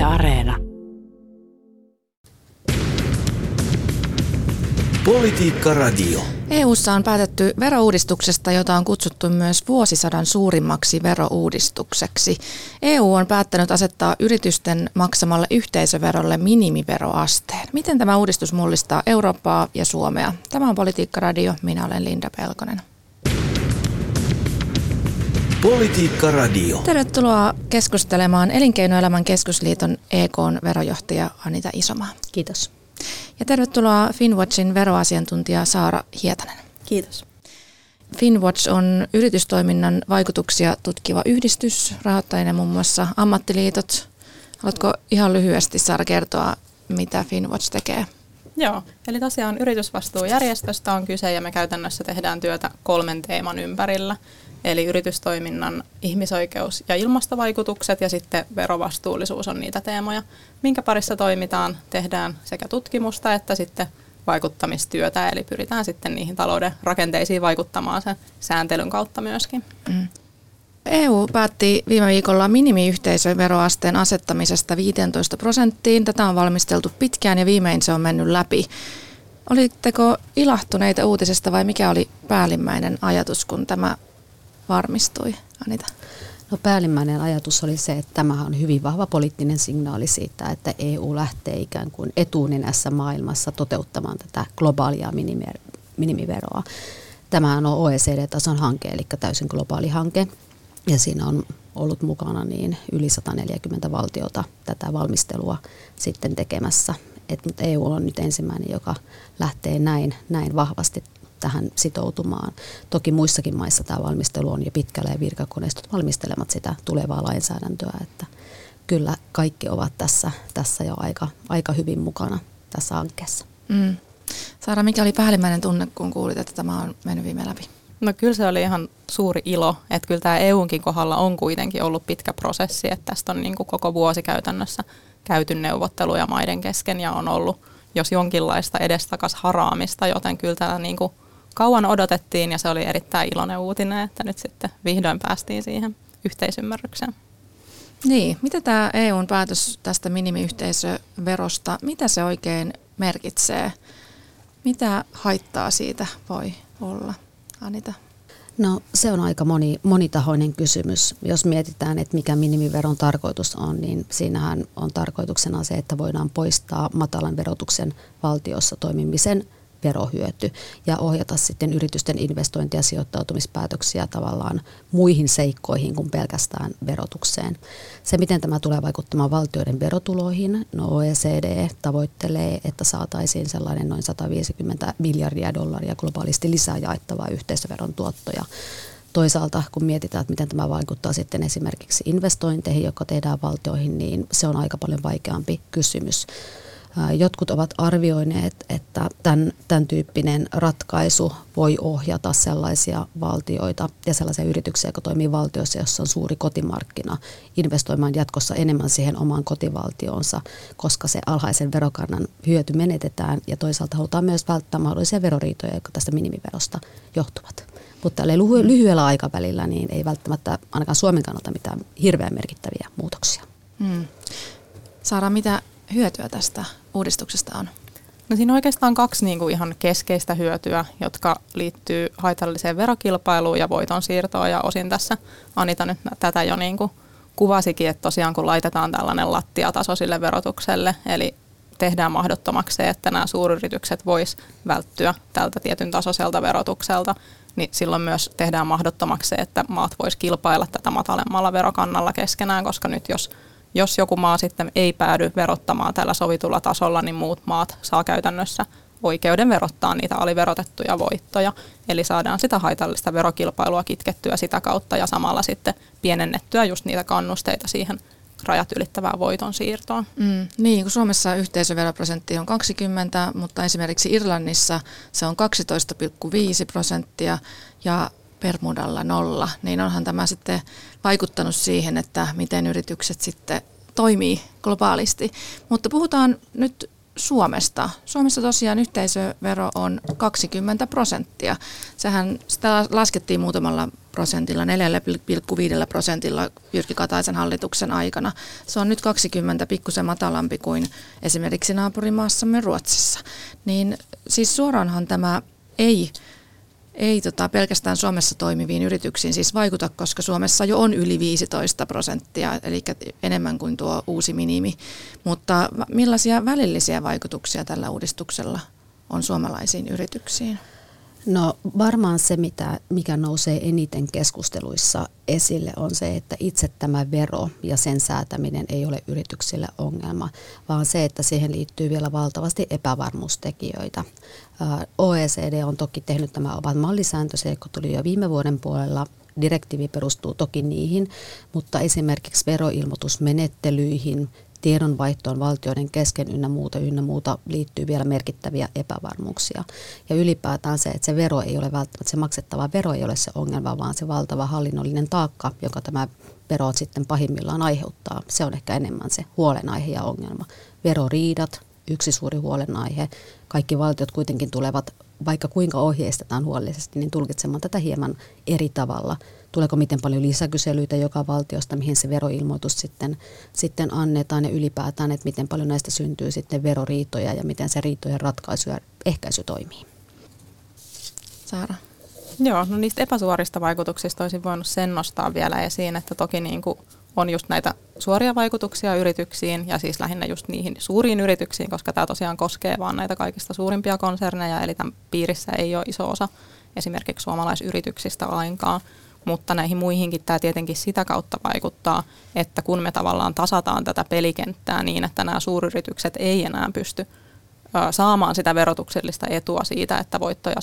Yle Areena. Politiikkaradio. EU:ssa on päätetty verouudistuksesta, jota on kutsuttu myös vuosisadan suurimmaksi verouudistukseksi. EU on päättänyt asettaa yritysten maksamalle yhteisöverolle minimiveroasteen. Miten tämä uudistus mullistaa Eurooppaa ja Suomea? Tämä on Politiikkaradio. Minä olen Linda Pelkonen. Politiikkaradio. Tervetuloa keskustelemaan Elinkeinoelämän keskusliiton EK:n verojohtaja Anita Isomaa. Kiitos. Ja tervetuloa Finnwatchin veroasiantuntija Saara Hietanen. Kiitos. Finnwatch on yritystoiminnan vaikutuksia tutkiva yhdistys, rahoittajina muun muassa ammattiliitot. Haluatko ihan lyhyesti, Saara, kertoa, mitä Finnwatch tekee? Joo, eli tosiaan yritysvastuujärjestöstä on kyse ja me käytännössä tehdään työtä kolmen teeman ympärillä. Eli yritystoiminnan ihmisoikeus- ja ilmastovaikutukset ja sitten verovastuullisuus on niitä teemoja, minkä parissa toimitaan, tehdään sekä tutkimusta että sitten vaikuttamistyötä. Eli pyritään sitten niihin talouden rakenteisiin vaikuttamaan sen sääntelyn kautta myöskin. EU päätti viime viikolla minimiyhteisöveroasteen asettamisesta 15%. Tätä on valmisteltu pitkään ja viimein se on mennyt läpi. Olitteko ilahtuneita uutisesta vai mikä oli päällimmäinen ajatus, kun tämä varmistui, Anita? No, päällimmäinen ajatus oli se, että tämä on hyvin vahva poliittinen signaali siitä, että EU lähtee ikään kuin etunenässä maailmassa toteuttamaan tätä globaalia minimiveroa. Tämä on OECD-tason hanke, eli täysin globaali hanke, ja siinä on ollut mukana niin yli 140 valtiota tätä valmistelua sitten tekemässä. Mutta EU on nyt ensimmäinen, joka lähtee näin vahvasti tähän sitoutumaan. Toki muissakin maissa tämä valmistelu on jo pitkällä ja virkakoneistot valmistelevat sitä tulevaa lainsäädäntöä, että kyllä kaikki ovat tässä jo aika hyvin mukana tässä hankkeessa. Saara, mikä oli päällimmäinen tunne, kun kuulit, että tämä on mennyt viime läpi? No kyllä se oli ihan suuri ilo, että kyllä tämä EUnkin kohdalla on kuitenkin ollut pitkä prosessi, että tästä on niin kuin koko vuosi käytännössä käyty neuvotteluja maiden kesken ja on ollut jos jonkinlaista edestakas haraamista, joten kyllä tämä niin kuin kauan odotettiin ja se oli erittäin iloinen uutinen, että nyt sitten vihdoin päästiin siihen yhteisymmärrykseen. Niin, mitä tämä EUn päätös tästä minimiyhteisöverosta, mitä se oikein merkitsee? Mitä haittaa siitä voi olla, Anita? No, se on aika monitahoinen kysymys. Jos mietitään, että mikä minimiveron tarkoitus on, niin siinähän on tarkoituksena se, että voidaan poistaa matalan verotuksen valtiossa toimimisen verohyöty ja ohjata sitten yritysten investointi- ja sijoittautumispäätöksiä tavallaan muihin seikkoihin kuin pelkästään verotukseen. Se, miten tämä tulee vaikuttamaan valtioiden verotuloihin, no OECD tavoittelee, että saataisiin sellainen noin 150 miljardia dollaria globaalisti lisää jaettavaa yhteisöveron tuottoja. Toisaalta, kun mietitään, että miten tämä vaikuttaa sitten esimerkiksi investointeihin, jotka tehdään valtioihin, niin se on aika paljon vaikeampi kysymys. Jotkut ovat arvioineet, että tämän tyyppinen ratkaisu voi ohjata sellaisia valtioita ja sellaisia yrityksiä, jotka toimii valtioissa, jossa on suuri kotimarkkina, investoimaan jatkossa enemmän siihen omaan kotivaltioonsa, koska se alhaisen verokannan hyöty menetetään ja toisaalta halutaan myös välttää mahdollisia veroriitoja, jotka tästä minimiverosta johtuvat. Mutta tällä lyhyellä aikavälillä niin ei välttämättä ainakaan Suomen kannalta mitään hirveän merkittäviä muutoksia. Saara, mitä hyötyä tästä uudistuksesta on? No siinä on oikeastaan kaksi niin kuin ihan keskeistä hyötyä, jotka liittyy haitalliseen verokilpailuun ja voitonsiirtoon. Ja osin tässä Anita nyt tätä jo niin kuin kuvasikin, että tosiaan kun laitetaan tällainen lattiataso sille verotukselle, eli tehdään mahdottomaksi se, että nämä suuryritykset vois välttyä tältä tietyn tasoiselta verotukselta, niin silloin myös tehdään mahdottomaksi se, että maat vois kilpailla tätä matalemmalla verokannalla keskenään, koska nyt jos joku maa sitten ei päädy verottamaan tällä sovitulla tasolla, niin muut maat saa käytännössä oikeuden verottaa niitä aliverotettuja voittoja. Eli saadaan sitä haitallista verokilpailua kitkettyä sitä kautta ja samalla sitten pienennettyä just niitä kannusteita siihen rajat ylittävään voiton siirtoon. Niin, kun Suomessa yhteisöveroprosentti on 20%, mutta esimerkiksi Irlannissa se on 12,5% ja Bermudalla 0, niin onhan tämä sitten vaikuttanut siihen, että miten yritykset sitten toimii globaalisti. Mutta puhutaan nyt Suomesta. Suomessa tosiaan yhteisövero on 20%. Sehän sitä laskettiin muutamalla prosentilla, 4,5% Jyrki Kataisen hallituksen aikana. Se on nyt 20 pikkusen matalampi kuin esimerkiksi naapurimaassamme Ruotsissa. Niin siis suoraanhan tämä ei pelkästään Suomessa toimiviin yrityksiin siis vaikuta, koska Suomessa jo on yli 15%, eli enemmän kuin tuo uusi minimi. Mutta millaisia välillisiä vaikutuksia tällä uudistuksella on suomalaisiin yrityksiin? No varmaan se, mikä nousee eniten keskusteluissa esille, on se, että itse tämä vero ja sen säätäminen ei ole yrityksille ongelma, vaan se, että siihen liittyy vielä valtavasti epävarmuustekijöitä. OECD on toki tehnyt nämä omat mallisääntönsä, jotka tuli jo viime vuoden puolella. Direktiivi perustuu toki niihin, mutta esimerkiksi veroilmoitusmenettelyihin, tiedonvaihtoon valtioiden kesken ynnä muuta liittyy vielä merkittäviä epävarmuuksia. Ja ylipäätään se, että se vero ei ole välttämättä, se maksettava vero ei ole se ongelma, vaan se valtava hallinnollinen taakka, jonka tämä vero sitten pahimmillaan aiheuttaa. Se on ehkä enemmän se huolenaihe ja ongelma. Veroriidat, yksi suuri huolenaihe. Kaikki valtiot kuitenkin tulevat, vaikka kuinka ohjeistetaan huolellisesti, niin tulkitsemaan tätä hieman eri tavalla. Tuleeko miten paljon lisäkyselyitä joka valtiosta, mihin se veroilmoitus sitten annetaan ja ylipäätään, että miten paljon näistä syntyy sitten veroriitoja ja miten se riitojen ratkaisu ja ehkäisy toimii. Saara. Joo, no niistä epäsuorista vaikutuksista olisin voinut sen nostaa vielä esiin, että toki niin kuin on just näitä suoria vaikutuksia yrityksiin ja siis lähinnä just niihin suuriin yrityksiin, koska tämä tosiaan koskee vaan näitä kaikista suurimpia konserneja, eli tämän piirissä ei ole iso osa esimerkiksi suomalaisyrityksistä lainkaan. Mutta näihin muihinkin tämä tietenkin sitä kautta vaikuttaa, että kun me tavallaan tasataan tätä pelikenttää niin, että nämä suuryritykset ei enää pysty saamaan sitä verotuksellista etua siitä, että voittoja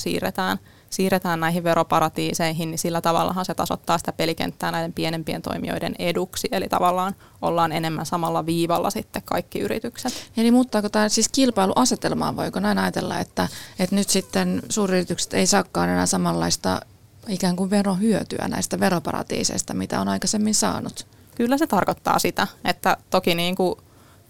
siirretään näihin veroparatiiseihin, niin sillä tavallahan se tasoittaa sitä pelikenttää näiden pienempien toimijoiden eduksi. Eli tavallaan ollaan enemmän samalla viivalla sitten kaikki yritykset. Eli muuttaako tämä siis kilpailuasetelmaa? Voiko näin ajatella, että nyt sitten suuryritykset ei saakaan enää samanlaista ikään kuin verohyötyä näistä veroparatiiseista, mitä on aikaisemmin saanut? Kyllä se tarkoittaa sitä, että toki niin kuin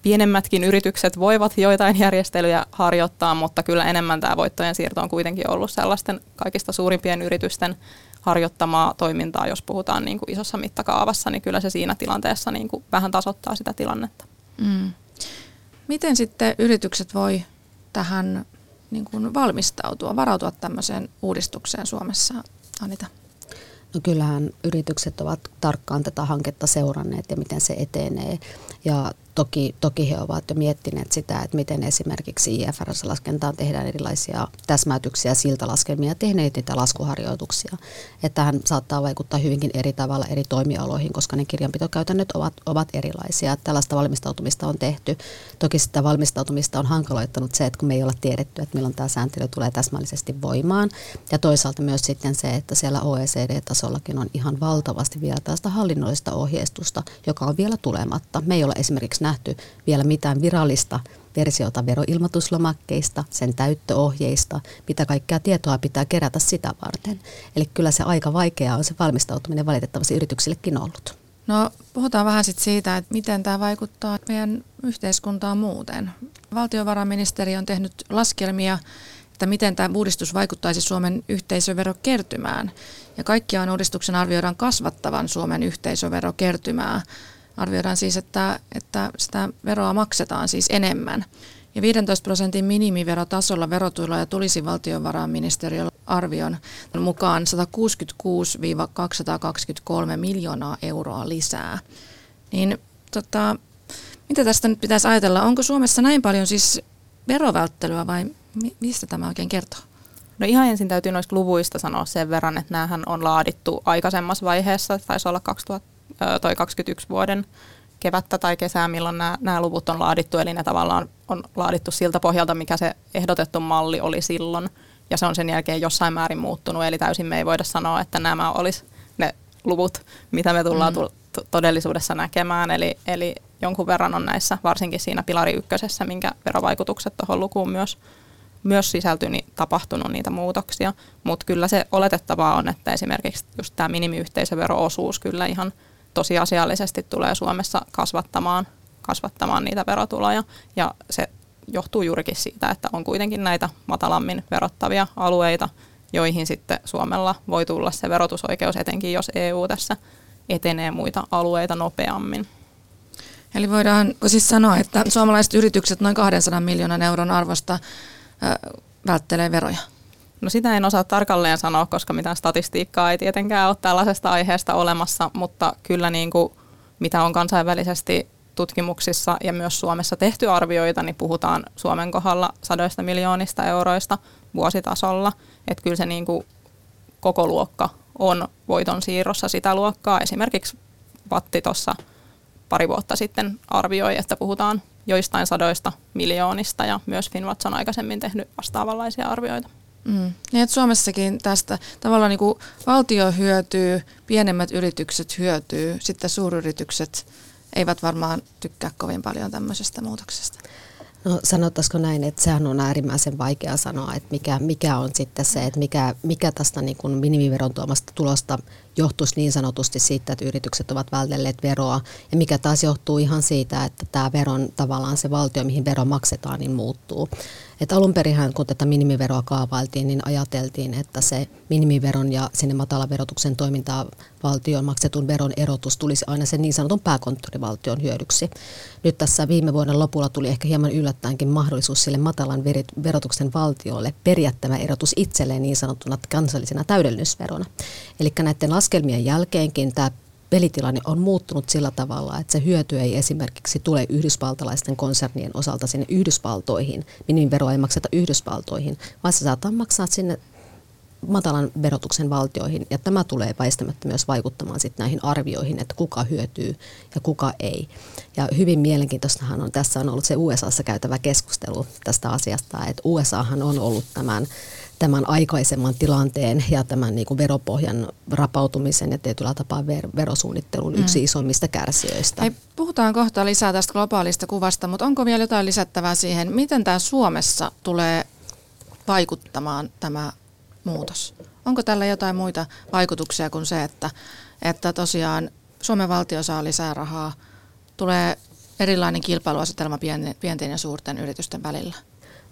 pienemmätkin yritykset voivat joitain järjestelyjä harjoittaa, mutta kyllä enemmän tämä voittojen siirto on kuitenkin ollut sellaisten kaikista suurimpien yritysten harjoittamaa toimintaa, jos puhutaan niin kuin isossa mittakaavassa, niin kyllä se siinä tilanteessa niin kuin vähän tasoittaa sitä tilannetta. Mm. Miten sitten yritykset voi tähän niin kuin valmistautua, varautua tämmöiseen uudistukseen Suomessa? Anita. No kyllähän yritykset ovat tarkkaan tätä hanketta seuranneet ja miten se etenee. Ja toki he ovat jo miettineet sitä, että miten esimerkiksi IFRS-laskentaan tehdään erilaisia täsmäytyksiä, siltalaskelmia, tehneet niitä laskuharjoituksia. Että tähän saattaa vaikuttaa hyvinkin eri tavalla eri toimialoihin, koska ne kirjanpitokäytännöt ovat erilaisia. Tällaista valmistautumista on tehty. Toki sitä valmistautumista on hankaloittanut se, että kun me ei olla tiedetty, että milloin tämä sääntely tulee täsmällisesti voimaan. Ja toisaalta myös sitten se, että siellä OECD-tasollakin on ihan valtavasti vielä tällaista hallinnollista ohjeistusta, joka on vielä tulematta. Me ei olla esimerkiksi nähty vielä mitään virallista versiota veroilmoituslomakkeista, sen täyttöohjeista, mitä kaikkea tietoa pitää kerätä sitä varten. Eli kyllä se aika vaikeaa on se valmistautuminen valitettavasti yrityksillekin ollut. No puhutaan vähän sitten siitä, että miten tämä vaikuttaa meidän yhteiskuntaan muuten. Valtiovarainministeriö on tehnyt laskelmia, että miten tämä uudistus vaikuttaisi Suomen yhteisöverokertymään. Ja kaikkiaan uudistuksen arvioidaan kasvattavan Suomen yhteisöverokertymää. Arvioidaan siis, että sitä veroa maksetaan siis enemmän. Ja 15% minimiverotasolla verotuloja tulisi valtiovarainministeriön arvion mukaan 166-223 miljoonaa euroa lisää. Niin, mitä tästä nyt pitäisi ajatella? Onko Suomessa näin paljon siis verovälttelyä vai mistä tämä oikein kertoo? No ihan ensin täytyy noista luvuista sanoa sen verran, että näähän on laadittu aikaisemmassa vaiheessa, taisi olla 2021 vuoden kevättä tai kesää, milloin nämä luvut on laadittu, eli ne tavallaan on laadittu siltä pohjalta, mikä se ehdotettu malli oli silloin, ja se on sen jälkeen jossain määrin muuttunut, eli täysin me ei voida sanoa, että nämä olisi ne luvut, mitä me tullaan todellisuudessa näkemään, eli jonkun verran on näissä, varsinkin siinä pilari ykkösessä, minkä verovaikutukset tuohon lukuun myös sisältyy, niin tapahtunut niitä muutoksia, mutta kyllä se oletettavaa on, että esimerkiksi just tämä minimiyhteisövero-osuus kyllä ihan tosiasiallisesti tulee Suomessa kasvattamaan niitä verotuloja, ja se johtuu juurikin siitä, että on kuitenkin näitä matalammin verottavia alueita, joihin sitten Suomella voi tulla se verotusoikeus, etenkin jos EU tässä etenee muita alueita nopeammin. Eli voidaanko siis sanoa, että suomalaiset yritykset noin 200 miljoonan euron arvosta välttelee veroja? No sitä en osaa tarkalleen sanoa, koska mitään statistiikkaa ei tietenkään ole tällaisesta aiheesta olemassa, mutta kyllä niin kuin mitä on kansainvälisesti tutkimuksissa ja myös Suomessa tehty arvioita, niin puhutaan Suomen kohdalla 100 miljoonista euroista vuositasolla. Että kyllä se niin kuin koko luokka on voiton siirrossa sitä luokkaa. Esimerkiksi Vatti tuossa pari vuotta sitten arvioi, että puhutaan joistain 100 miljoonista ja myös Finnwatch on aikaisemmin tehnyt vastaavanlaisia arvioita. Niin, Suomessakin tästä tavallaan niin kuin valtio hyötyy, pienemmät yritykset hyötyy, sitten suuryritykset eivät varmaan tykkää kovin paljon tämmöisestä muutoksesta. No, sanottaisiko näin, että sehän on äärimmäisen vaikea sanoa, että mikä on sitten se, että mikä tästä niin kuin minimiveron tuomasta tulosta johtuisi niin sanotusti siitä, että yritykset ovat vältelleet veroa, ja mikä taas johtuu ihan siitä, että tämä veron tavallaan se valtio, mihin vero maksetaan, niin muuttuu. Et alun perinhän, kun tätä minimiveroa kaavailtiin, niin ajateltiin, että se minimiveron ja sinne matalaverotuksen toimintaa valtion maksetun veron erotus tulisi aina sen niin sanotun pääkonttorivaltion hyödyksi. Nyt tässä viime vuoden lopulla tuli ehkä hieman yllättäenkin mahdollisuus sille matalan verotuksen valtiolle periä tämä erotus itselleen niin sanottuna kansallisena täydennysverona. Eli näiden laskelmien jälkeenkin tämä pelitilanne on muuttunut sillä tavalla, että se hyöty ei esimerkiksi tule yhdysvaltalaisten konsernien osalta sinne Yhdysvaltoihin, minimiveroa ei makseta Yhdysvaltoihin, vaan se saattaa maksaa sinne matalan verotuksen valtioihin, ja tämä tulee väistämättä myös vaikuttamaan sitten näihin arvioihin, että kuka hyötyy ja kuka ei. Ja hyvin mielenkiintoistahan on, tässä on ollut se USAssa käytävä keskustelu tästä asiasta, että USAhan on ollut tämän aikaisemman tilanteen ja tämän niin kuin veropohjan rapautumisen ja tietyllä tapaa verosuunnittelun yksi isommista kärsijöistä. Hei, puhutaan kohta lisää tästä globaalista kuvasta, mutta onko vielä jotain lisättävää siihen, miten tämä Suomessa tulee vaikuttamaan tämä muutos? Onko tällä jotain muita vaikutuksia kuin se, että tosiaan Suomen valtio saa lisää rahaa, tulee erilainen kilpailuasetelma pienten ja suurten yritysten välillä?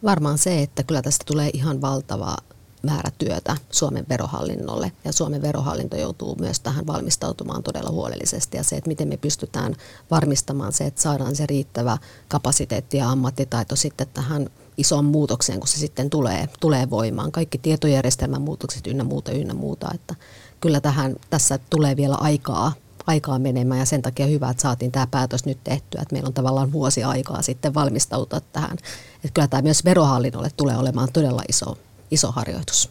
Varmaan se, että kyllä tästä tulee ihan valtava määrä työtä Suomen verohallinnolle, ja Suomen verohallinto joutuu myös tähän valmistautumaan todella huolellisesti, ja se, että miten me pystytään varmistamaan se, että saadaan se riittävä kapasiteetti ja ammattitaito sitten tähän isoon muutokseen, kun se sitten tulee voimaan. Kaikki tietojärjestelmän muutokset ynnä muuta, että kyllä tässä tulee vielä aikaa menemään, ja sen takia hyvä, että saatiin tämä päätös nyt tehtyä, että meillä on tavallaan vuosi aikaa sitten valmistautua tähän. Että kyllä tämä myös verohallinnolle tulee olemaan todella iso harjoitus.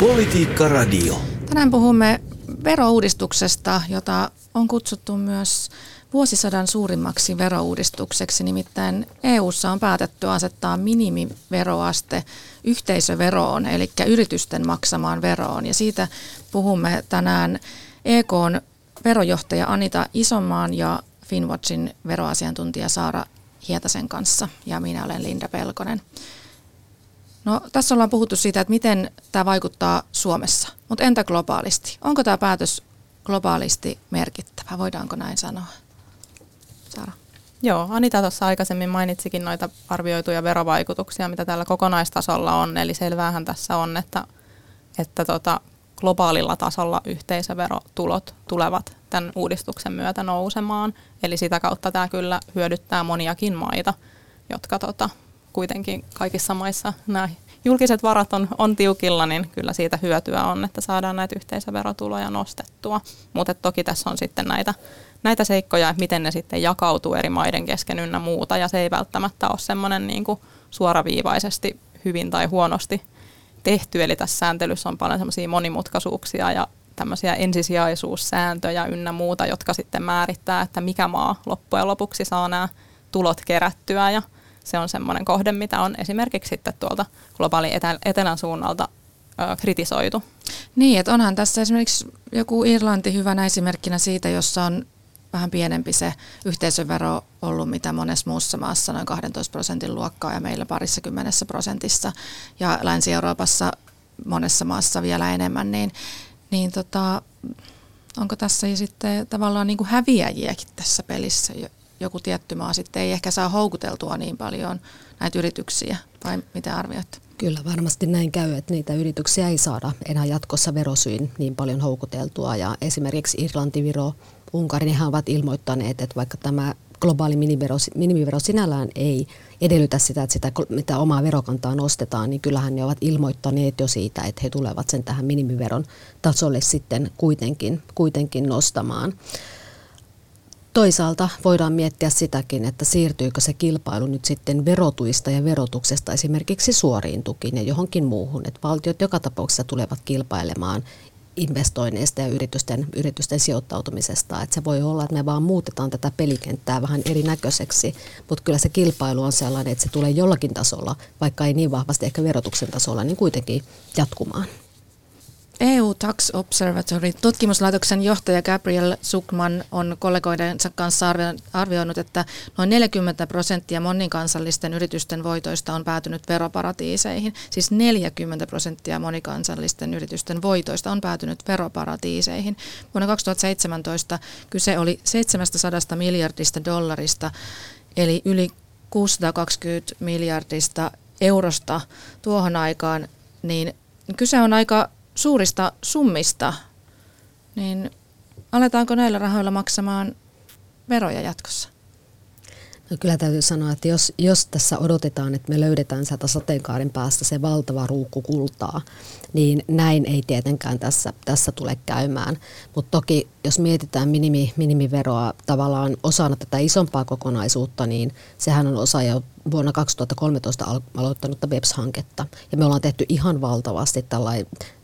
Politiikkaradio. Tänään puhumme verouudistuksesta, jota on kutsuttu myös vuosisadan suurimmaksi verouudistukseksi, nimittäin EU:ssa on päätetty asettaa minimiveroaste yhteisöveroon, eli yritysten maksamaan veroon. Ja siitä puhumme tänään EK:n verojohtaja Anita Isomaan ja Finnwatchin veroasiantuntija Saara Hietasen kanssa, ja minä olen Linda Pelkonen. No, tässä ollaan puhuttu siitä, että miten tämä vaikuttaa Suomessa, mutta entä globaalisti? Onko tämä päätös globaalisti merkittävä? Voidaanko näin sanoa? Saara. Joo, Anita tuossa aikaisemmin mainitsikin noita arvioituja verovaikutuksia, mitä tällä kokonaistasolla on. Eli selväähän tässä on, että globaalilla tasolla yhteisöverotulot tulevat tämän uudistuksen myötä nousemaan. Eli sitä kautta tämä kyllä hyödyttää moniakin maita, jotka kuitenkin kaikissa maissa nämä julkiset varat on tiukilla, niin kyllä siitä hyötyä on, että saadaan näitä yhteisöverotuloja nostettua. Mutta toki tässä on sitten näitä seikkoja, että miten ne sitten jakautuu eri maiden kesken ynnä muuta, ja se ei välttämättä ole semmoinen niin kuin suoraviivaisesti hyvin tai huonosti tehty, eli tässä sääntelyssä on paljon semmoisia monimutkaisuuksia ja tämmöisiä ensisijaisuussääntöjä ynnä muuta, jotka sitten määrittää, että mikä maa loppujen lopuksi saa nämä tulot kerättyä, ja se on semmoinen kohde, mitä on esimerkiksi sitten tuolta globaalin etelän suunnalta kritisoitu. Niin, että onhan tässä esimerkiksi joku Irlanti hyvänä esimerkkinä siitä, jossa on vähän pienempi se yhteisövero ollut, mitä monessa muussa maassa, noin 12% luokkaa, ja meillä parissa 10%, ja Länsi-Euroopassa monessa maassa vielä enemmän, niin onko tässä sitten tavallaan niin kuin häviäjiäkin tässä pelissä joku tietty maa sitten ei ehkä saa houkuteltua niin paljon näitä yrityksiä, vai mitä arvioit? Kyllä varmasti näin käy, että niitä yrityksiä ei saada enää jatkossa verosyin niin paljon houkuteltua, ja esimerkiksi Irlanti, Viro, Unkari, nehän ovat ilmoittaneet, että vaikka tämä globaali minimivero sinällään ei edellytä sitä, mitä omaa verokantaa nostetaan, niin kyllähän ne ovat ilmoittaneet jo siitä, että he tulevat sen tähän minimiveron tasolle sitten kuitenkin nostamaan. Toisaalta voidaan miettiä sitäkin, että siirtyykö se kilpailu nyt sitten verotuista ja verotuksesta esimerkiksi suoriin tukiin ja johonkin muuhun, että valtiot joka tapauksessa tulevat kilpailemaan investoinneista ja yritysten sijoittautumisesta. Että se voi olla, että me vaan muutetaan tätä pelikenttää vähän erinäköiseksi, mutta kyllä se kilpailu on sellainen, että se tulee jollakin tasolla, vaikka ei niin vahvasti ehkä verotuksen tasolla, niin kuitenkin jatkumaan. EU Tax Observatory tutkimuslaitoksen johtaja Gabriel Sukman on kollegoidensa kanssa arvioinut, että noin 40% monikansallisten yritysten voitoista on päätynyt veroparatiiseihin. Siis 40% monikansallisten yritysten voitoista on päätynyt veroparatiiseihin. Vuonna 2017 kyse oli 700 miljardista dollarista, eli yli 620 miljardista eurosta tuohon aikaan, niin kyse on aika suurista summista, niin aletaanko näillä rahoilla maksamaan veroja jatkossa? No kyllä täytyy sanoa, että jos tässä odotetaan, että me löydetään sieltä sateenkaarin päästä se valtava ruukku kultaa, niin näin ei tietenkään tässä tule käymään. Mutta toki jos mietitään minimiveroa tavallaan osana tätä isompaa kokonaisuutta, niin sehän on osa jo vuonna 2013 aloittanutta BEPS-hanketta. Ja me ollaan tehty ihan valtavasti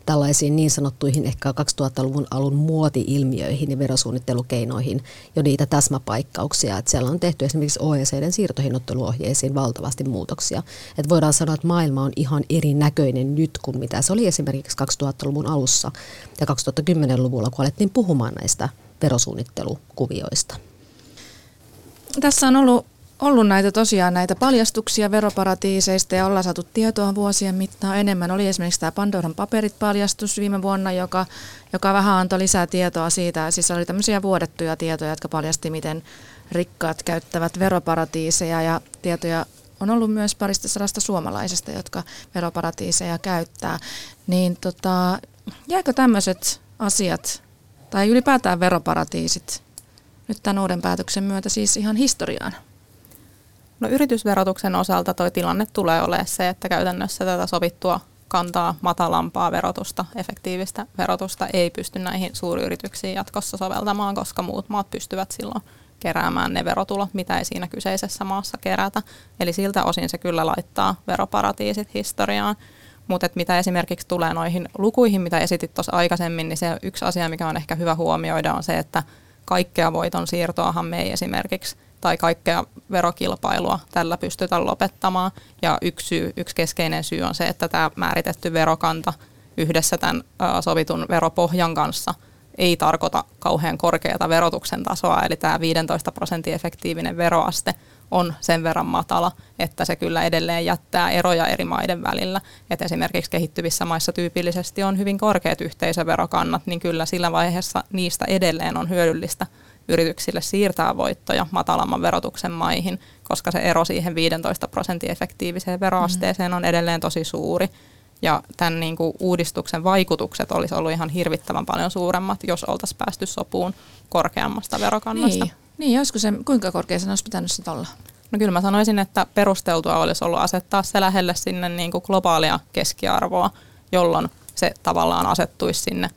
tällaisiin niin sanottuihin ehkä 2000-luvun alun muoti-ilmiöihin ja verosuunnittelukeinoihin jo niitä täsmäpaikkauksia. Että siellä on tehty esimerkiksi OECD:n siirtohinnoitteluohjeisiin valtavasti muutoksia. Että voidaan sanoa, että maailma on ihan erinäköinen nyt kuin mitä se oli esimerkiksi 2000-luvun alussa ja 2010-luvulla, kun alettiin puhumaan näistä verosuunnittelukuvioista. Tässä on ollut näitä paljastuksia veroparatiiseista ja ollaan saatu tietoa vuosien mittaan enemmän. Oli esimerkiksi tämä Pandoran paperit -paljastus viime vuonna, joka vähän antoi lisää tietoa siitä. Siis oli tämmöisiä vuodettuja tietoja, jotka paljasti, miten rikkaat käyttävät veroparatiiseja, ja tietoja on ollut myös parista sadasta suomalaisesta, jotka veroparatiiseja käyttää. Niin jääkö tämmöiset asiat tai ylipäätään veroparatiisit nyt tämän uuden päätöksen myötä siis ihan historiaan? No yritysverotuksen osalta tuo tilanne tulee olemaan se, että käytännössä tätä sovittua kantaa matalampaa verotusta, efektiivistä verotusta ei pysty näihin suuryrityksiin jatkossa soveltamaan, koska muut maat pystyvät silloin keräämään ne verotulot, mitä ei siinä kyseisessä maassa kerätä. Eli siltä osin se kyllä laittaa veroparatiisit historiaan. Mutta mitä esimerkiksi tulee noihin lukuihin, mitä esitit tuossa aikaisemmin, niin se yksi asia, mikä on ehkä hyvä huomioida, on se, että kaikkea voiton siirtoahan me ei esimerkiksi tai kaikkea verokilpailua tällä pystytään lopettamaan. Ja yksi keskeinen syy on se, että tämä määritetty verokanta yhdessä tämän sovitun veropohjan kanssa ei tarkoita kauhean korkeata verotuksen tasoa. Eli tämä 15% efektiivinen veroaste on sen verran matala, että se kyllä edelleen jättää eroja eri maiden välillä. Et esimerkiksi kehittyvissä maissa tyypillisesti on hyvin korkeat yhteisöverokannat, niin kyllä sillä vaiheessa niistä edelleen on hyödyllistä yrityksille siirtää voittoja matalamman verotuksen maihin, koska se ero siihen 15% efektiiviseen veroasteeseen on edelleen tosi suuri. Ja tämän uudistuksen vaikutukset olisi ollut ihan hirvittävän paljon suuremmat, jos oltaisiin päästy sopuun korkeammasta verokannasta. Niin olisiko se, kuinka korkea sen olisi pitänyt sitten olla? No kyllä mä sanoisin, että perusteltua olisi ollut asettaa se lähelle sinne globaalia keskiarvoa, jolloin se tavallaan asettuisi sinne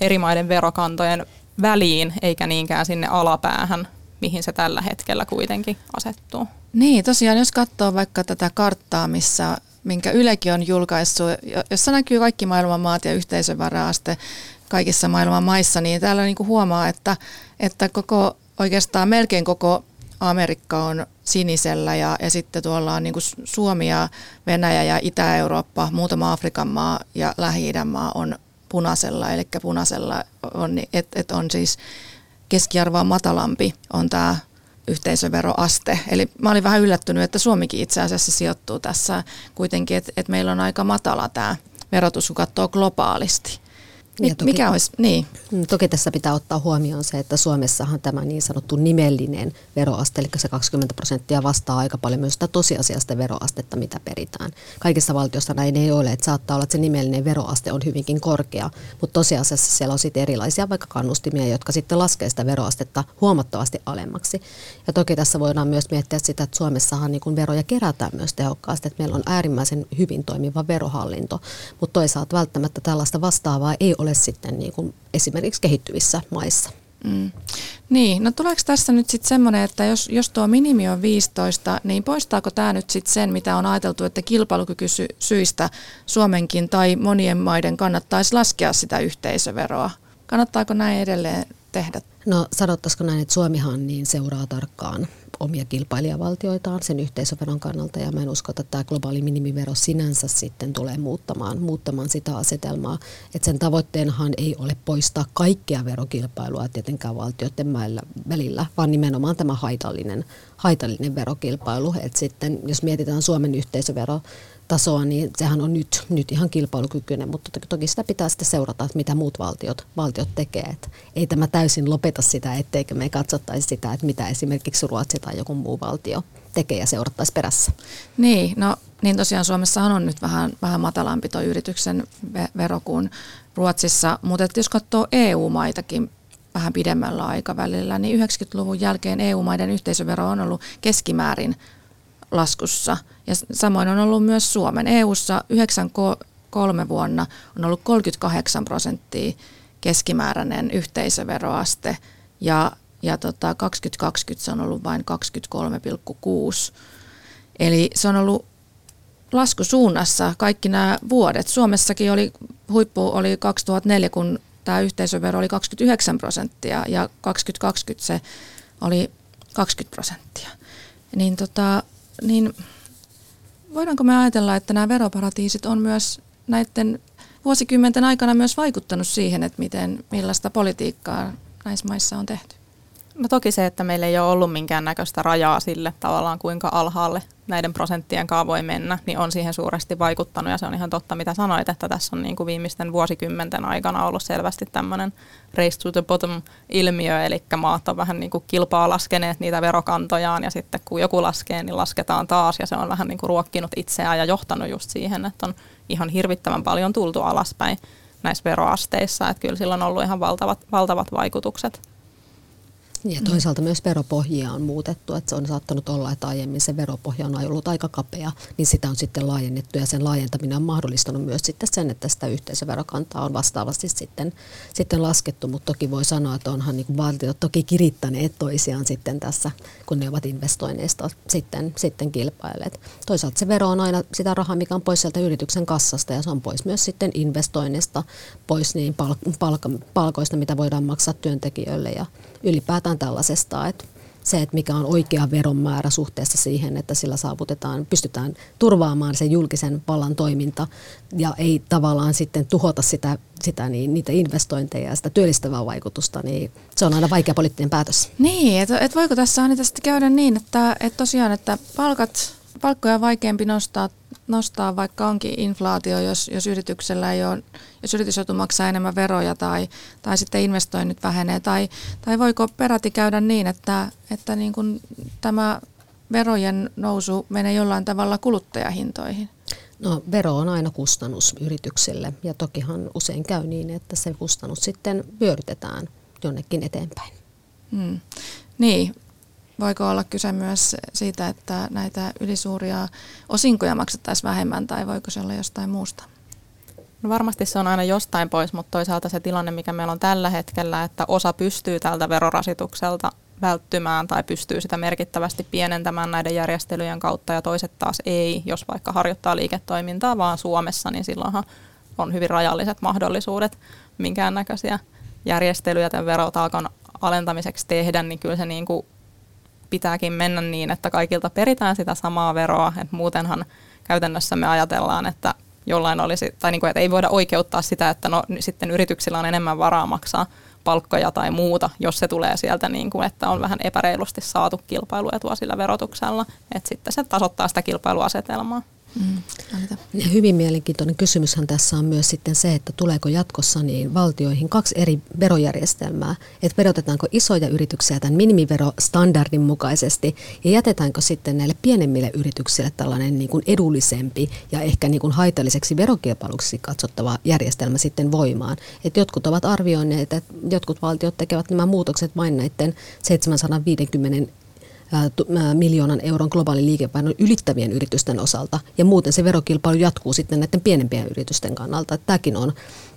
eri maiden verokantojen väliin, eikä niinkään sinne alapäähän, mihin se tällä hetkellä kuitenkin asettuu. Niin, tosiaan jos katsoo vaikka tätä karttaa, minkä Ylekin on julkaissut, jossa näkyy kaikki maailman maat ja yhteisövaraste kaikissa maailman maissa, niin täällä huomaa, että oikeastaan melkein koko Amerikka on sinisellä, ja sitten tuolla on Suomi ja Venäjä ja Itä-Eurooppa, muutama Afrikan maa ja Lähi-idän maa on punaisella, eli punaisella on, että on siis keskiarvoa matalampi on tämä yhteisöveroaste. Eli mä olin vähän yllättynyt, että Suomikin itse asiassa sijoittuu tässä kuitenkin, että meillä on aika matala tämä verotus, kun katsoo globaalisti. Mikä olisi? Niin. Toki tässä pitää ottaa huomioon se, että Suomessahan tämä niin sanottu nimellinen veroaste, eli se 20% vastaa aika paljon myös sitä tosiasiasta veroastetta, mitä peritään. Kaikissa valtioissa näin ei ole, että saattaa olla, että se nimellinen veroaste on hyvinkin korkea, mutta tosiasiassa siellä on sitten erilaisia vaikka kannustimia, jotka sitten laskee sitä veroastetta huomattavasti alemmaksi. Ja toki tässä voidaan myös miettiä sitä, että Suomessahan niin kun veroja kerätään myös tehokkaasti, että meillä on äärimmäisen hyvin toimiva verohallinto, mutta toisaalta välttämättä tällaista vastaavaa ei ole sitten niin kuin esimerkiksi kehittyvissä maissa. Mm. Niin, no tuleeko tässä nyt sitten semmoinen, että jos tuo minimi on 15, niin poistaako tämä nyt sitten sen, mitä on ajateltu, että kilpailukykysyistä Suomenkin tai monien maiden kannattaisi laskea sitä yhteisöveroa? Kannattaako näin edelleen tehdä? No sanottaisiko näin, että Suomihan niin seuraa tarkkaan omia kilpailijavaltioitaan sen yhteisöveron kannalta, ja mä en usko, että tämä globaali minimivero sinänsä sitten tulee muuttamaan sitä asetelmaa, että sen tavoitteenahan ei ole poistaa kaikkea verokilpailua tietenkään valtioiden välillä, vaan nimenomaan tämä haitallinen verokilpailu, että sitten jos mietitään Suomen yhteisöverotasoa, niin sehän on nyt ihan kilpailukykyinen, mutta toki sitä pitää sitten seurata, että mitä muut valtiot tekee. Et ei tämä täysin lopeta sitä, etteikö me katsottaisi sitä, että mitä esimerkiksi Ruotsi tai joku muu valtio tekee ja seurattaisi perässä. Niin, no niin tosiaan Suomessahan on nyt vähän matalampi tuo yrityksen vero kuin Ruotsissa, mutta jos katsoo EU-maitakin, vähän pidemmällä aikavälillä, niin 90-luvun jälkeen EU-maiden yhteisövero on ollut keskimäärin laskussa. Ja samoin on ollut myös Suomen. EU:ssa 93 vuonna on ollut 38% keskimääräinen yhteisöveroaste, ja 2020 se on ollut vain 23,6. Eli se on ollut laskusuunnassa kaikki nämä vuodet. Suomessakin huippu oli 2004, kun tämä yhteisövero oli 29% ja 2020 se oli 20%. Niin voidaanko me ajatella, että nämä veroparatiisit on myös näiden vuosikymmenten aikana myös vaikuttanut siihen, että millaista politiikkaa näissä maissa on tehty? No toki se, että meillä ei ole ollut minkäännäköistä rajaa sille tavallaan kuinka alhaalle näiden prosenttien voi mennä, niin on siihen suuresti vaikuttanut, ja se on ihan totta, mitä sanoit, että tässä on niin kuin viimeisten vuosikymmenten aikana ollut selvästi tämmöinen race to the bottom-ilmiö, eli maat on vähän niin kuin kilpaa laskeneet niitä verokantojaan, ja sitten kun joku laskee, niin lasketaan taas, ja se on vähän niin kuin ruokkinut itseään ja johtanut just siihen, että on ihan hirvittävän paljon tultu alaspäin näissä veroasteissa, että kyllä sillä on ollut ihan valtavat vaikutukset. Ja toisaalta myös veropohjia on muutettu, että se on saattanut olla, että aiemmin se veropohja on ollut aika kapea, niin sitä on sitten laajennettu, ja sen laajentaminen on mahdollistanut myös sitten sen, että sitä yhteisöverokantaa on vastaavasti sitten laskettu, mutta toki voi sanoa, että onhan niin kuin valtiot toki kirittäneet toisiaan sitten tässä, kun ne ovat investoinneista sitten kilpailleet. Toisaalta se vero on aina sitä rahaa, mikä on pois sieltä yrityksen kassasta, ja se on pois myös sitten investoinneista, pois niin palkoista, mitä voidaan maksaa työntekijöille, ja ylipäätään tällaisesta, että se, että mikä on oikea veron määrä suhteessa siihen, että sillä pystytään turvaamaan sen julkisen vallan toiminta ja ei tavallaan sitten tuhota niitä investointeja ja sitä työllistävää vaikutusta, niin se on aina vaikea poliittinen päätös. Niin, että voiko tässä Anita sitten käydä niin, että tosiaan, että palkkoja on vaikeampi nostaa, vaikka onkin inflaatio, jos yrityksellä ei ole, jos yritys joutuu maksaa enemmän veroja tai sitten investoinnit vähenee, tai voiko peräti käydä niin, että niin kuin tämä verojen nousu menee jollain tavalla kuluttajahintoihin? No, vero on aina kustannus yrityksille, ja tokihan usein käy niin, että se kustannus sitten vyörytetään jonnekin eteenpäin. Niin. Voiko olla kyse myös siitä, että näitä ylisuuria osinkoja maksettaisiin vähemmän, tai voiko se olla jostain muusta? No varmasti se on aina jostain pois, mutta toisaalta se tilanne, mikä meillä on tällä hetkellä, että osa pystyy tältä verorasitukselta välttymään tai pystyy sitä merkittävästi pienentämään näiden järjestelyjen kautta, ja toiset taas ei, jos vaikka harjoittaa liiketoimintaa vaan Suomessa, niin silloinhan on hyvin rajalliset mahdollisuudet minkäännäköisiä järjestelyjä tämän verotaakan alentamiseksi tehdä, niin kyllä se niin kuin pitääkin mennä niin, että kaikilta peritään sitä samaa veroa, että muutenhan käytännössä me ajatellaan, että jollain olisi, tai niin kuin, että ei voida oikeuttaa sitä, että no sitten yrityksillä on enemmän varaa maksaa palkkoja tai muuta, jos se tulee sieltä niin kuin, että on vähän epäreilusti saatu kilpailuetua sillä verotuksella, että sitten se tasoittaa sitä kilpailuasetelmaa. Hyvin mielenkiintoinen kysymyshän tässä on myös sitten se, että tuleeko jatkossa niin valtioihin kaksi eri verojärjestelmää, että verotetaanko isoja yrityksiä tämän minimiverostandardin mukaisesti ja jätetäänkö sitten näille pienemmille yrityksille tällainen niin kuin edullisempi ja ehkä niin kuin haitalliseksi verokilpailuksi katsottava järjestelmä sitten voimaan. Että jotkut ovat arvioineet, että jotkut valtiot tekevät nämä muutokset vain näiden 750 miljoonan euron globaalin liikevaihdon ylittävien yritysten osalta. Ja muuten se verokilpailu jatkuu sitten näiden pienempien yritysten kannalta. Että tämäkin on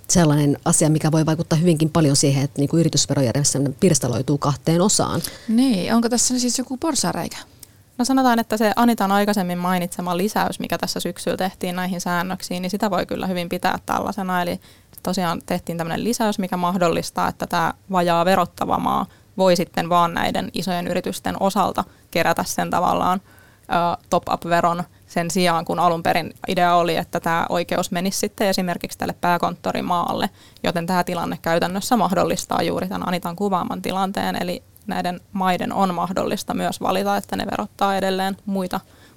sellainen asia, mikä voi vaikuttaa hyvinkin paljon siihen, että niin kuin yritysverojärjestelmä pirstaloituu kahteen osaan. Niin, onko tässä siis joku porsareikä? No sanotaan, että se Anitan aikaisemmin mainitsema lisäys, mikä tässä syksyllä tehtiin näihin säännöksiin, niin sitä voi kyllä hyvin pitää tällaisena. Eli tosiaan tehtiin tämmöinen lisäys, mikä mahdollistaa, että tämä vajaa verottava maa voi sitten vaan näiden isojen yritysten osalta kerätä sen tavallaan top-up-veron sen sijaan, kun alun perin idea oli, että tämä oikeus menisi sitten esimerkiksi tälle pääkonttorimaalle, joten tämä tilanne käytännössä mahdollistaa juuri tämän Anitan kuvaaman tilanteen, eli näiden maiden on mahdollista myös valita, että ne verottaa edelleen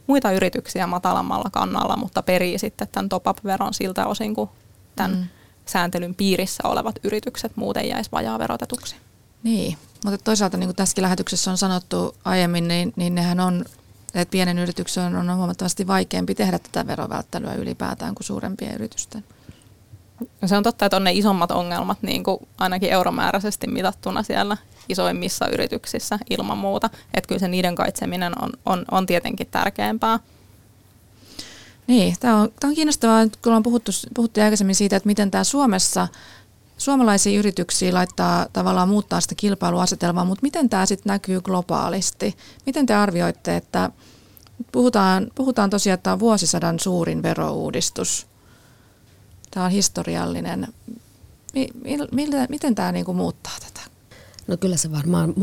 muita yrityksiä matalammalla kannalla, mutta perii sitten tämän top-up-veron siltä osin, kun tämän sääntelyn piirissä olevat yritykset muuten jäisi vajaa verotetuksi. Niin, mutta toisaalta niin kuin tässäkin lähetyksessä on sanottu aiemmin, niin nehän on, että pienen yrityksen on huomattavasti vaikeampi tehdä tätä verovälttelyä ylipäätään kuin suurempien yritysten. Se on totta, että on ne isommat ongelmat niin kuin ainakin euromääräisesti mitattuna siellä isoimmissa yrityksissä ilman muuta. Että kyllä se niiden kaitseminen on tietenkin tärkeämpää. Niin, tämä on kiinnostavaa, kun ollaan puhuttu aikaisemmin siitä, että miten tämä Suomessa suomalaisiin yrityksiin laittaa tavallaan muuttaa sitä kilpailuasetelmaa, mutta miten tämä sitten näkyy globaalisti? Miten te arvioitte, että puhutaan tosiaan, että tämä on vuosisadan suurin verouudistus. Tämä on historiallinen. Miten tämä niinku muuttaa tätä? No kyllä se varmaan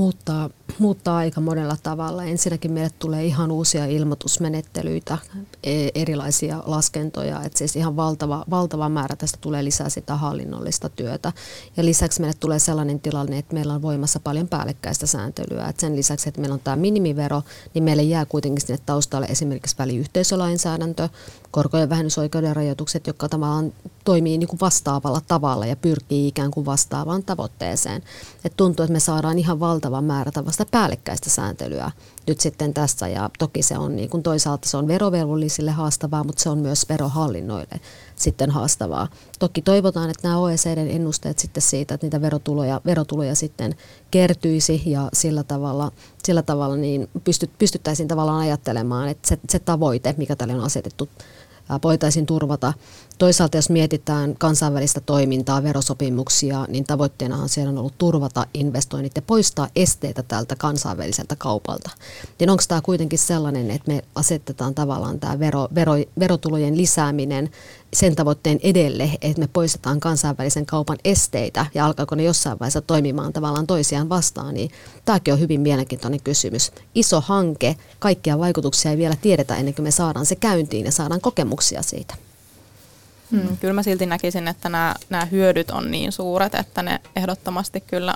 muuttaa aika monella tavalla. Ensinnäkin meille tulee ihan uusia ilmoitusmenettelyitä, erilaisia laskentoja. Että siis ihan valtava määrä tästä tulee lisää sitä hallinnollista työtä. Ja lisäksi meille tulee sellainen tilanne, että meillä on voimassa paljon päällekkäistä sääntelyä. Että sen lisäksi, että meillä on tämä minimivero, niin meille jää kuitenkin sinne taustalle esimerkiksi väliyhteisölainsäädäntö, korkojen vähennysoikeuden rajoitukset, jotka tavallaan toimii niin kuin vastaavalla tavalla ja pyrkii ikään kuin vastaavaan tavoitteeseen. Et tuntuu, että me saadaan ihan valtava määrä tällaista päällekkäistä sääntelyä nyt sitten tässä, ja toki se on niin kuin toisaalta se on verovelvollisille haastavaa, mutta se on myös verohallinnoille sitten haastavaa. Toki toivotaan, että nämä OECD:n ennusteet sitten siitä, että niitä verotuloja sitten kertyisi ja sillä tavalla niin pystyttäisiin tavallaan ajattelemaan, että se tavoite, mikä tälle on asetettu, voitaisiin turvata. Toisaalta jos mietitään kansainvälistä toimintaa, verosopimuksia, niin tavoitteenahan siellä on ollut turvata investoinnit ja poistaa esteitä tältä kansainväliseltä kaupalta. Niin onko tämä kuitenkin sellainen, että me asetetaan tavallaan tämä verotulojen lisääminen sen tavoitteen edelle, että me poistetaan kansainvälisen kaupan esteitä ja alkaako ne jossain vaiheessa toimimaan tavallaan toisiaan vastaan, niin tämäkin on hyvin mielenkiintoinen kysymys. Iso hanke, kaikkia vaikutuksia ei vielä tiedetä ennen kuin me saadaan se käyntiin ja saadaan kokemuksia siitä. Kyllä mä silti näkisin, että nämä hyödyt on niin suuret, että ne ehdottomasti kyllä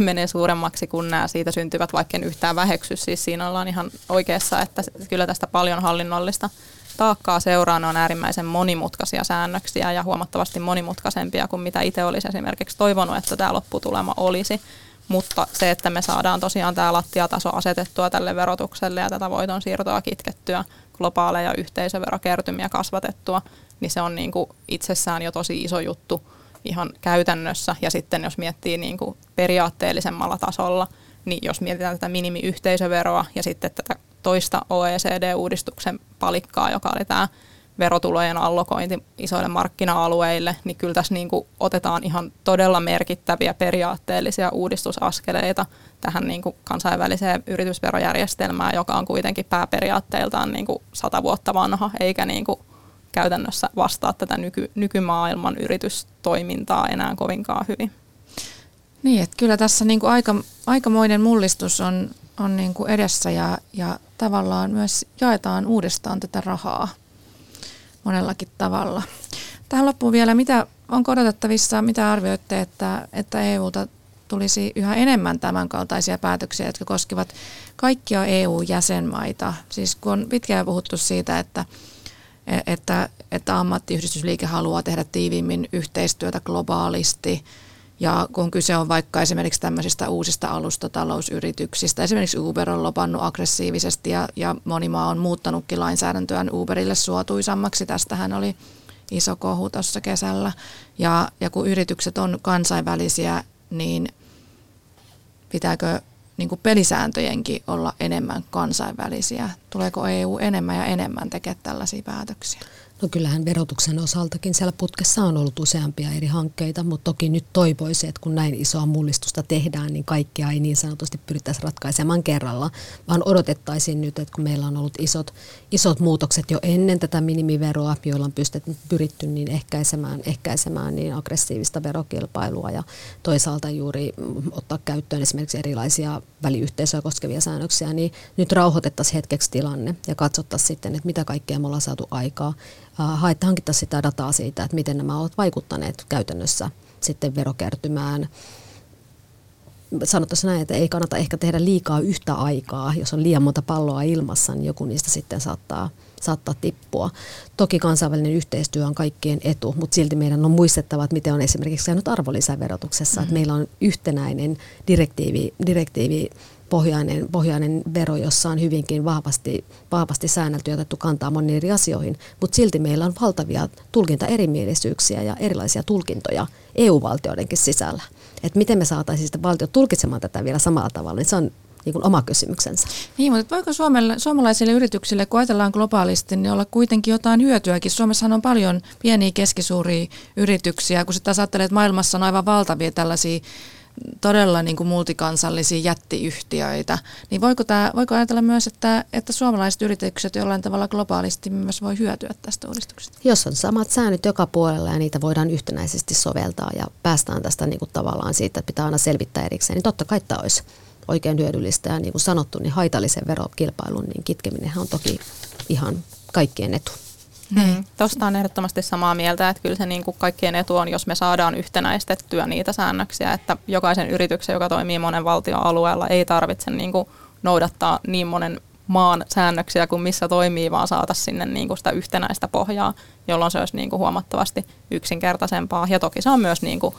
menee suuremmaksi kuin nämä siitä syntyvät, vaikka en yhtään väheksy. Siis siinä ollaan ihan oikeassa, että kyllä tästä paljon hallinnollista taakkaa seuraa. Ne on äärimmäisen monimutkaisia säännöksiä ja huomattavasti monimutkaisempia kuin mitä itse olisi esimerkiksi toivonut, että tämä lopputulema olisi. Mutta se, että me saadaan tosiaan tämä lattiataso asetettua tälle verotukselle ja tätä voitonsiirtoa kitkettyä, globaaleja yhteisöverokertymiä kasvatettua, niin se on niin kuin itsessään jo tosi iso juttu ihan käytännössä. Ja sitten jos miettii niin kuin periaatteellisemmalla tasolla, niin jos mietitään tätä minimiyhteisöveroa ja sitten tätä toista OECD-uudistuksen palikkaa, joka oli tämä verotulojen allokointi isoille markkina-alueille, niin kyllä tässä niin kuin otetaan ihan todella merkittäviä periaatteellisia uudistusaskeleita tähän niin kuin kansainväliseen yritysverojärjestelmään, joka on kuitenkin pääperiaatteiltaan niin kuin 100 vuotta vanha, eikä niin kuin käytännössä vastaa tätä nykymaailman yritystoimintaa enää kovinkaan hyvin. Niin, että kyllä tässä niin kuin aikamoinen mullistus on niin kuin edessä ja tavallaan myös jaetaan uudestaan tätä rahaa monellakin tavalla. Tähän loppuun vielä, mitä on odotettavissa, mitä arvioitte, että EU tulisi yhä enemmän tämänkaltaisia päätöksiä, jotka koskevat kaikkia EU-jäsenmaita. Siis kun on pitkään puhuttu siitä, että ammattiyhdistysliike haluaa tehdä tiiviimmin yhteistyötä globaalisti, ja kun kyse on vaikka esimerkiksi tämmöisistä uusista alustatalousyrityksistä, esimerkiksi Uber on lopannut aggressiivisesti ja moni maa on muuttanutkin lainsäädäntöään Uberille suotuisammaksi. Tästähän oli iso kohu tuossa kesällä. Ja kun yritykset on kansainvälisiä, niin pitääkö niin kuin pelisääntöjenkin olla enemmän kansainvälisiä? Tuleeko EU enemmän ja enemmän tekemään tällaisia päätöksiä? No kyllähän verotuksen osaltakin siellä putkessa on ollut useampia eri hankkeita, mutta toki nyt toivoisi, että kun näin isoa mullistusta tehdään, niin kaikkia ei niin sanotusti pyrittäisi ratkaisemaan kerralla, vaan odotettaisiin nyt, että kun meillä on ollut isot muutokset jo ennen tätä minimiveroa, joilla on pyritty niin ehkäisemään niin aggressiivista verokilpailua ja toisaalta juuri ottaa käyttöön esimerkiksi erilaisia väliyhteisöjä koskevia säännöksiä, niin nyt rauhoitettaisiin hetkeksi tilanne ja katsottaisiin sitten, että mitä kaikkea me ollaan saatu aikaa. Hankittaisiin sitä dataa siitä, että miten nämä ovat vaikuttaneet käytännössä sitten verokertymään. Sanottaisiin näin, että ei kannata ehkä tehdä liikaa yhtä aikaa, jos on liian monta palloa ilmassa, niin joku niistä sitten saattaa tippua. Toki kansainvälinen yhteistyö on kaikkien etu, mutta silti meidän on muistettava, että miten on esimerkiksi käynyt arvonlisäverotuksessa, että meillä on yhtenäinen direktiivipohjainen vero, jossa on hyvinkin vahvasti säännelty ja otettu kantaa moniin eri asioihin, mutta silti meillä on valtavia tulkintaerimielisyyksiä ja erilaisia tulkintoja EU-valtioidenkin sisällä. Et miten me saataisiin sitä valtiot tulkitsemaan tätä vielä samalla tavalla, niin se on niin kuin oma kysymyksensä. Niin, mutta voiko suomalaisille yrityksille, kun ajatellaan globaalisti, niin olla kuitenkin jotain hyötyäkin? Suomessahan on paljon pieniä keskisuuria yrityksiä, kun sitten ajattelee, että maailmassa on aivan valtavia tällaisia todella niin kuin multikansallisia jättiyhtiöitä, niin voiko ajatella myös, että suomalaiset yritykset jollain tavalla globaalisti myös voi hyötyä tästä uudistuksesta? Jos on samat säännöt joka puolella ja niitä voidaan yhtenäisesti soveltaa ja päästään tästä niin kuin tavallaan siitä, että pitää aina selvittää erikseen, niin totta kai tämä olisi oikein hyödyllistä ja niin kuin sanottu, niin haitallisen verokilpailun niin kitkeminenhän on toki ihan kaikkien etu. Mm. Tuosta on ehdottomasti samaa mieltä, että kyllä se niin kuin kaikkien etu on, jos me saadaan yhtenäistettyä niitä säännöksiä, että jokaisen yrityksen, joka toimii monen valtion alueella, ei tarvitse niin kuin noudattaa niin monen maan säännöksiä kuin missä toimii, vaan saada sinne niin kuin sitä yhtenäistä pohjaa, jolloin se olisi niin kuin huomattavasti yksinkertaisempaa. Ja toki se on myös, niin kuin,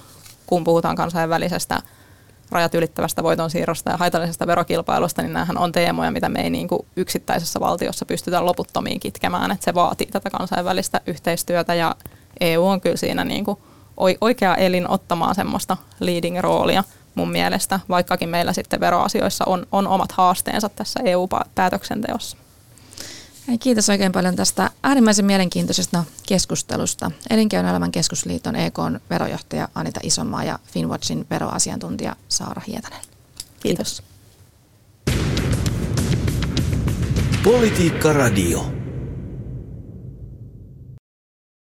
kun puhutaan kansainvälisestä rajat ylittävästä voitonsiirrosta ja haitallisesta verokilpailusta, niin näähän on teemoja, mitä me ei niin kuin yksittäisessä valtiossa pystytä loputtomiin kitkemään. Että se vaatii tätä kansainvälistä yhteistyötä ja EU on kyllä siinä niin kuin oikea elin ottamaan semmoista leading-roolia mun mielestä, vaikkakin meillä sitten veroasioissa on omat haasteensa tässä EU-päätöksenteossa. Kiitos oikein paljon tästä äärimmäisen mielenkiintoisesta keskustelusta. Elinkeinoelämän keskusliiton EK:n verojohtaja Anita Isomaa ja Finnwatchin veroasiantuntija Saara Hietanen. Kiitos. Politiikkaradio.